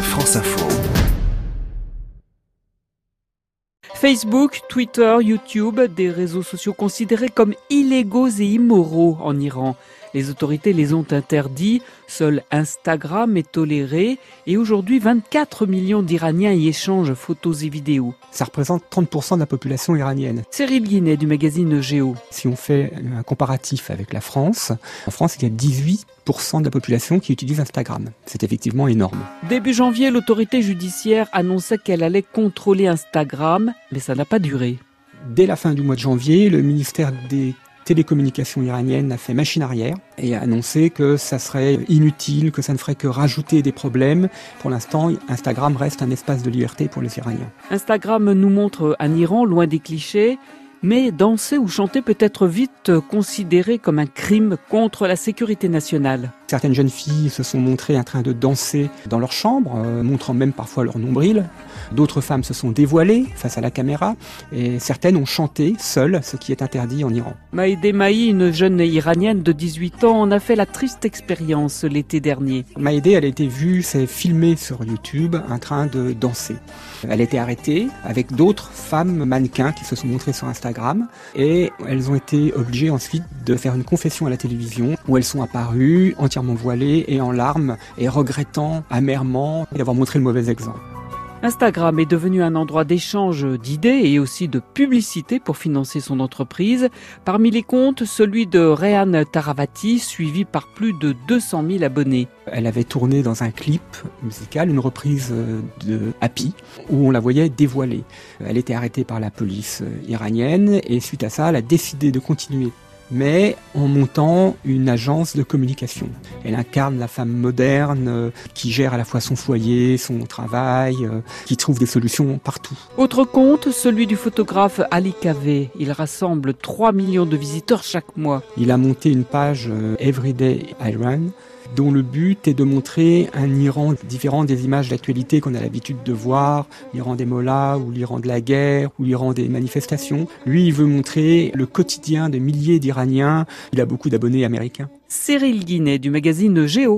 France Info. Facebook, Twitter, YouTube, des réseaux sociaux considérés comme illégaux et immoraux en Iran. Les autorités les ont interdits, seul Instagram est toléré et aujourd'hui 24 millions d'Iraniens y échangent photos et vidéos. Ça représente 30% de la population iranienne. Cyril Guinet du magazine Géo. Si on fait un comparatif avec la France, en France il y a 18% de la population qui utilise Instagram. C'est effectivement énorme. Début janvier, l'autorité judiciaire annonçait qu'elle allait contrôler Instagram, mais ça n'a pas duré. Dès la fin du mois de janvier, le ministère des Télécommunications iranienne a fait machine arrière et a annoncé que ça serait inutile, que ça ne ferait que rajouter des problèmes. Pour l'instant, Instagram reste un espace de liberté pour les Iraniens. Instagram nous montre un Iran loin des clichés, mais danser ou chanter peut être vite considéré comme un crime contre la sécurité nationale. Certaines jeunes filles se sont montrées en train de danser dans leur chambre, montrant même parfois leur nombril. D'autres femmes se sont dévoilées face à la caméra et certaines ont chanté seules, ce qui est interdit en Iran. Maïdé Mahi, une jeune iranienne de 18 ans, en a fait la triste expérience l'été dernier. Maïdé, elle a été vue, s'est filmée sur YouTube en train de danser. Elle a été arrêtée avec d'autres femmes mannequins qui se sont montrées sur Instagram et elles ont été obligées ensuite de faire une confession à la télévision où elles sont apparues entièrement voilée et en larmes et regrettant amèrement d'avoir montré le mauvais exemple. Instagram est devenu un endroit d'échange d'idées et aussi de publicité pour financer son entreprise. Parmi les comptes, celui de Rehan Taravati, suivi par plus de 200 000 abonnés. Elle avait tourné dans un clip musical, une reprise de Happy, où on la voyait dévoilée. Elle était arrêtée par la police iranienne et suite à ça, elle a décidé de continuer. Mais en montant une agence de communication. Elle incarne la femme moderne qui gère à la fois son foyer, son travail, qui trouve des solutions partout. Autre compte, celui du photographe Ali Kaveh. Il rassemble 3 millions de visiteurs chaque mois. Il a monté une page Everyday Iran, dont le but est de montrer un Iran différent des images d'actualité qu'on a l'habitude de voir, l'Iran des mollahs ou l'Iran de la guerre ou l'Iran des manifestations. Lui, il veut montrer le quotidien de milliers d'Iraniens. Il a beaucoup d'abonnés américains. Cyril Guinet du magazine Géo.